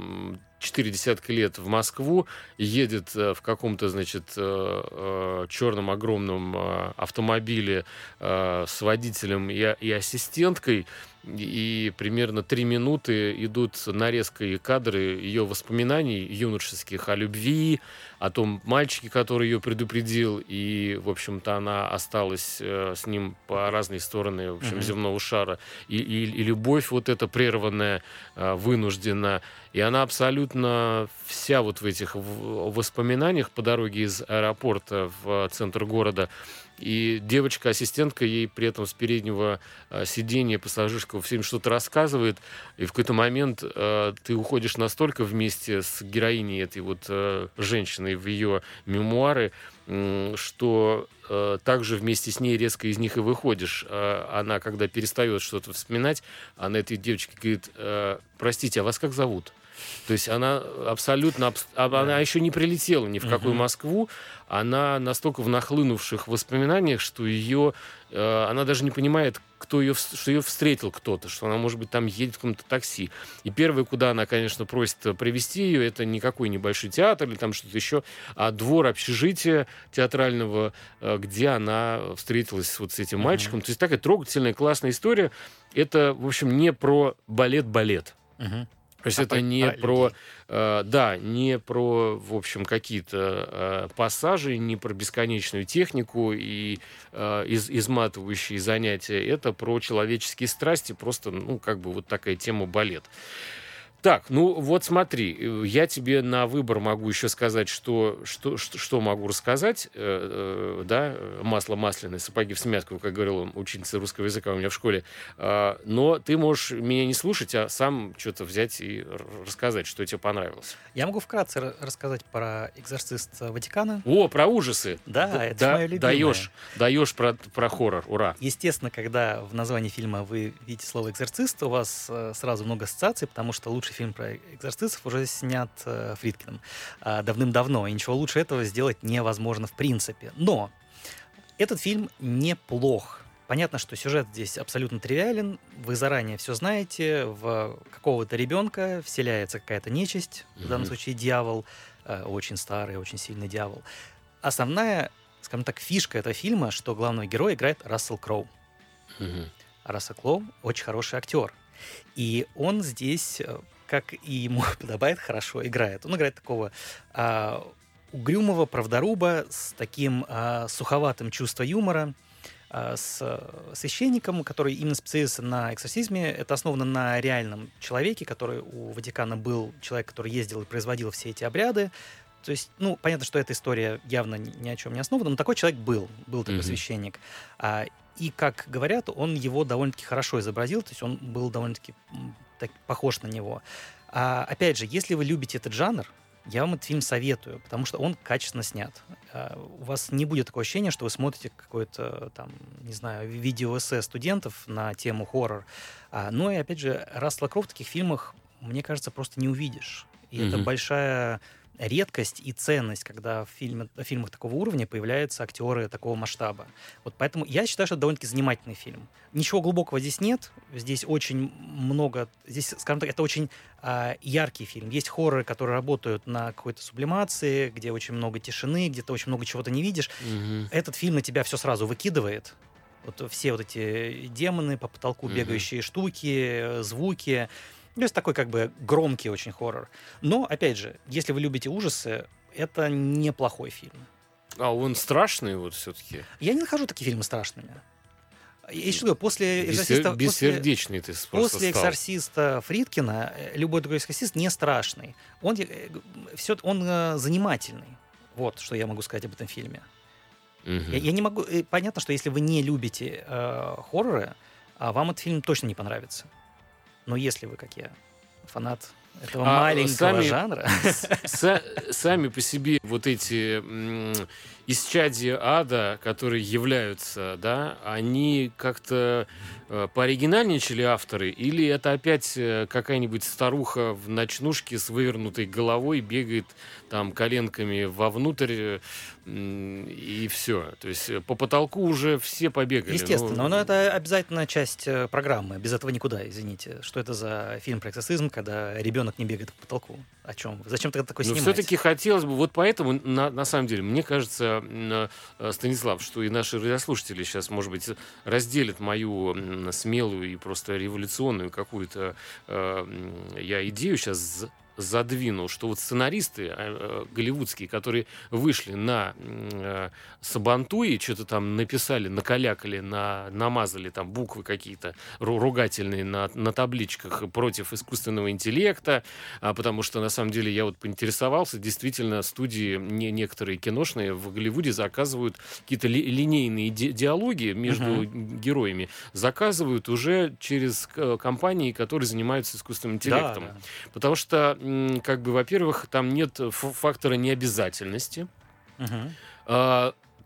40 лет в Москву, едет в каком-то, значит, черном огромном автомобиле с водителем и ассистенткой, и примерно 3 минуты идут нарезка и кадры ее воспоминаний юношеских о любви, о том мальчике, который ее предупредил, и, в общем-то, она осталась с ним по разные стороны, в общем, земного шара. И любовь вот эта прерванная, вынуждена. И она абсолютно вся вот в этих воспоминаниях по дороге из аэропорта в центр города. И девочка-ассистентка ей при этом с переднего сиденья пассажирского всем что-то рассказывает. И в какой-то момент ты уходишь настолько вместе с героиней этой вот женщины в ее мемуары, что также вместе с ней резко из них и выходишь. Она, когда перестает что-то вспоминать, она этой девочке говорит: «Простите, а вас как зовут?» То есть она абсолютно... Она еще не прилетела ни в какую Москву. Она настолько в нахлынувших воспоминаниях, что ее... Она даже не понимает, кто ее, что ее встретил кто-то, что она, может быть, там едет в каком-то такси. И первое, куда она, конечно, просит привезти ее, это никакой небольшой театр или там что-то еще, а двор общежития театрального, где она встретилась вот с этим мальчиком. То есть такая трогательная, классная история. Это, в общем, не про балет-балет. То есть это не про, не про, в общем, какие-то пассажи, не про бесконечную технику и изматывающие занятия. Это про человеческие страсти, просто, ну, как бы вот такая тема балет. Так, ну вот смотри, я тебе на выбор могу еще сказать, что могу рассказать, да, масло масляное, сапоги в смятку, как говорила ученица русского языка у меня в школе, но ты можешь меня не слушать, а сам что-то взять и рассказать, что тебе понравилось. Я могу вкратце рассказать про «Экзорцист Ватикана». О, про ужасы! Да, это моё любимое. Даешь про хоррор, ура! Естественно, когда в названии фильма вы видите слово «экзорцист», у вас сразу много ассоциаций, потому что лучше фильм про экзорцистов уже снят Фридкиным давным-давно, и ничего лучше этого сделать невозможно в принципе. Но этот фильм неплох. Понятно, что сюжет здесь абсолютно тривиален, вы заранее все знаете, в какого-то ребенка вселяется какая-то нечисть, в данном случае дьявол, очень старый, очень сильный дьявол. Основная, скажем так, фишка этого фильма, что главного героя играет Рассел Кроу. А Рассел Кроу очень хороший актер. И он здесь, как и ему подобает, хорошо играет. Он играет такого угрюмого правдоруба с таким суховатым чувством юмора, с священником, который именно специалист на экзорцизме. Это основано на реальном человеке, который у Ватикана был, человек, который ездил и производил все эти обряды. То есть, ну, понятно, что эта история явно ни о чем не основана, но такой человек был такой священник. И, как говорят, он его довольно-таки хорошо изобразил, то есть он был довольно-таки похож на него. Опять же, если вы любите этот жанр, я вам этот фильм советую, потому что он качественно снят. У вас не будет такого ощущения, что вы смотрите какое-то, там, не знаю, видео-эссе студентов на тему хоррор. Ну и, опять же, Рассела Кроу в таких фильмах, мне кажется, просто не увидишь. И это большая редкость и ценность, когда в фильмах такого уровня появляются актеры такого масштаба. Вот поэтому я считаю, что это довольно-таки занимательный фильм. Ничего глубокого здесь нет. Здесь очень много... Здесь, скажем так, это очень яркий фильм. Есть хорроры, которые работают на какой-то сублимации, где очень много тишины, где ты очень много чего-то не видишь. Этот фильм на тебя все сразу выкидывает. Вот все вот эти демоны по потолку, бегающие штуки, звуки... То есть такой как бы громкий очень хоррор. Но, опять же, если вы любите ужасы, это неплохой фильм. А он страшный вот все-таки? Я не нахожу такие фильмы страшными. Я считаю, после «Экзорциста», после «Экзорциста» Фридкина любой другой экзорцист не страшный. Он занимательный. Вот, что я могу сказать об этом фильме. Я не могу... Понятно, что если вы не любите хорроры, вам этот фильм точно не понравится. Но если вы, как я, фанат этого маленького жанра... Сами по себе вот эти исчадия ада, которые являются, да, они как-то пооригинальничали авторы? Или это опять какая-нибудь старуха в ночнушке с вывернутой головой бегает там коленками вовнутрь И все. То есть по потолку уже все побегали. Естественно, но это обязательно часть программы. Без этого никуда, извините. Что это за фильм про экзорцизм, когда ребенок не бегает по потолку? О чем? Зачем тогда такое снимать? Все-таки хотелось бы, вот поэтому, на самом деле, мне кажется, Станислав, что и наши радиослушатели сейчас, может быть, разделят мою смелую и просто революционную какую-то, я идею сейчас задвинул, что вот сценаристы голливудские, которые вышли на Сабантуй, что-то там написали, накалякали, намазали там буквы какие-то ругательные на табличках против искусственного интеллекта, потому что, на самом деле, я вот поинтересовался, действительно, студии некоторые киношные в Голливуде заказывают какие-то линейные диалоги между героями, заказывают уже через компании, которые занимаются искусственным интеллектом. Да, да. Потому что как бы, во-первых, там нет фактора необязательности.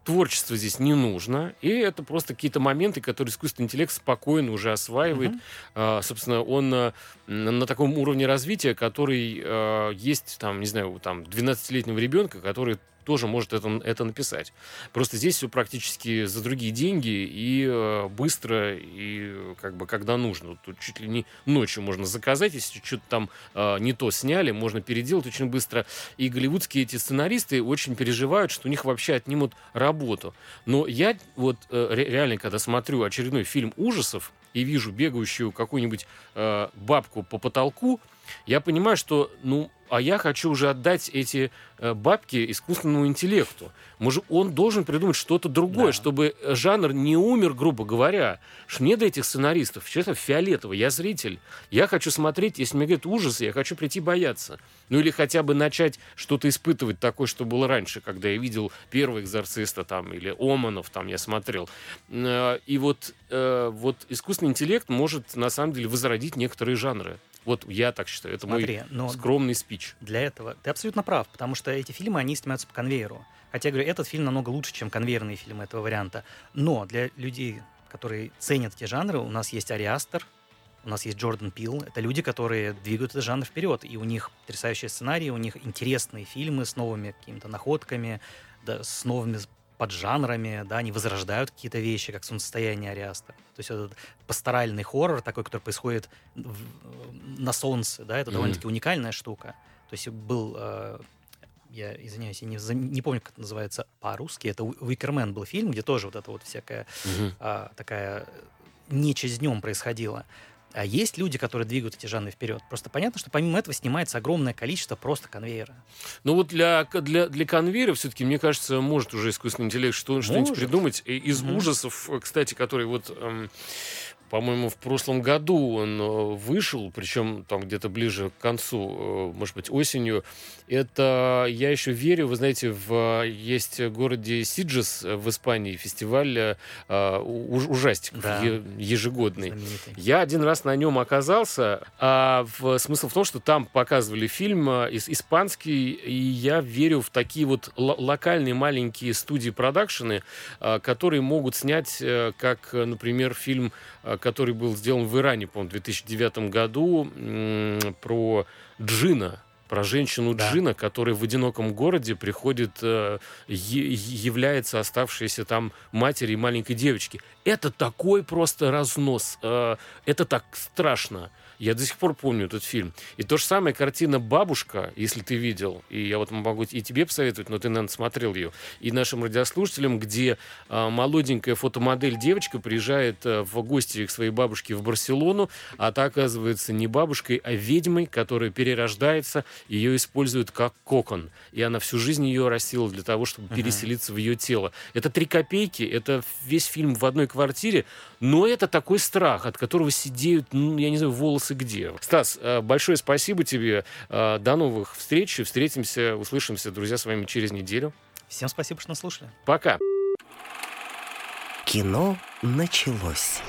Творчество здесь не нужно. И это просто какие-то моменты, которые искусственный интеллект спокойно уже осваивает. Собственно, он на таком уровне развития, который есть, там, не знаю, там 12-летнего ребенка, который тоже может это написать. Просто здесь все практически за другие деньги и быстро, и как бы когда нужно. Тут чуть ли не ночью можно заказать, если что-то там не то сняли, можно переделать очень быстро. И голливудские эти сценаристы очень переживают, что у них вообще отнимут работу. Но я вот реально, когда смотрю очередной фильм ужасов и вижу бегающую какую-нибудь бабку по потолку, я понимаю, что, а я хочу уже отдать эти бабки искусственному интеллекту. Может, он должен придумать что-то другое, чтобы жанр не умер, грубо говоря. Мне до этих сценаристов, честно, фиолетово. Я зритель. Я хочу смотреть, если мне говорят ужасы, я хочу прийти бояться. Или хотя бы начать что-то испытывать такое, что было раньше, когда я видел первого «Экзорциста» там, или «Оманов» там я смотрел. И вот искусственный интеллект может, на самом деле, возродить некоторые жанры. Вот я так считаю. Это мой скромный спич. Для этого ты абсолютно прав, потому что эти фильмы, они снимаются по конвейеру. Хотя, я говорю, этот фильм намного лучше, чем конвейерные фильмы этого варианта. Но для людей, которые ценят эти жанры, у нас есть Ари Астер, у нас есть Джордан Пил. Это люди, которые двигают этот жанр вперед. И у них потрясающие сценарии, у них интересные фильмы с новыми какими-то находками, да, с новыми поджанрами, да, они возрождают какие-то вещи, как «Солнцестояние» Ари Астера. То есть этот пасторальный хоррор такой, который происходит на солнце, да, это довольно-таки уникальная штука. То есть был, я извиняюсь, я не помню, как это называется по-русски, это «Уикермен» был фильм, где тоже вот эта вот всякая такая нечисть днем происходила. А есть люди, которые двигают эти жанры вперед. Просто понятно, что помимо этого снимается огромное количество просто конвейера. Ну вот для конвейера все-таки, мне кажется, может уже искусственный интеллект что-нибудь придумать. Из ужасов, кстати, которые вот... По-моему, в прошлом году он вышел, причем там где-то ближе к концу, может быть, осенью. Это «Я еще верю», вы знаете, есть в городе Сиджес в Испании фестиваль ужастиков ежегодный. Знаменитый. Я один раз на нем оказался. Смысл в том, что там показывали фильм испанский, и я верю в такие вот локальные маленькие студии-продакшены, которые могут снять, как, например, фильм, который был сделан в Иране, по-моему, в 2009 году, про Джина, про женщину Джина, которая в одиноком городе приходит, является оставшейся там матерью маленькой девочки. Это такой просто разнос. Это так страшно. Я до сих пор помню этот фильм. И то же самое картина «Бабушка», если ты видел, и я вот могу и тебе посоветовать, но ты, наверное, смотрел ее, и нашим радиослушателям, где молоденькая фотомодель-девочка приезжает в гости к своей бабушке в Барселону, а та оказывается не бабушкой, а ведьмой, которая перерождается, ее используют как кокон. И она всю жизнь ее растила для того, чтобы переселиться в ее тело. Это 3 копейки, это весь фильм в одной квартире, но это такой страх, от которого сидеют, я не знаю, волосы и где. Стас, большое спасибо тебе. До новых встреч. Встретимся, услышимся, друзья, с вами через неделю. Всем спасибо, что нас слушали. Пока. Кино началось.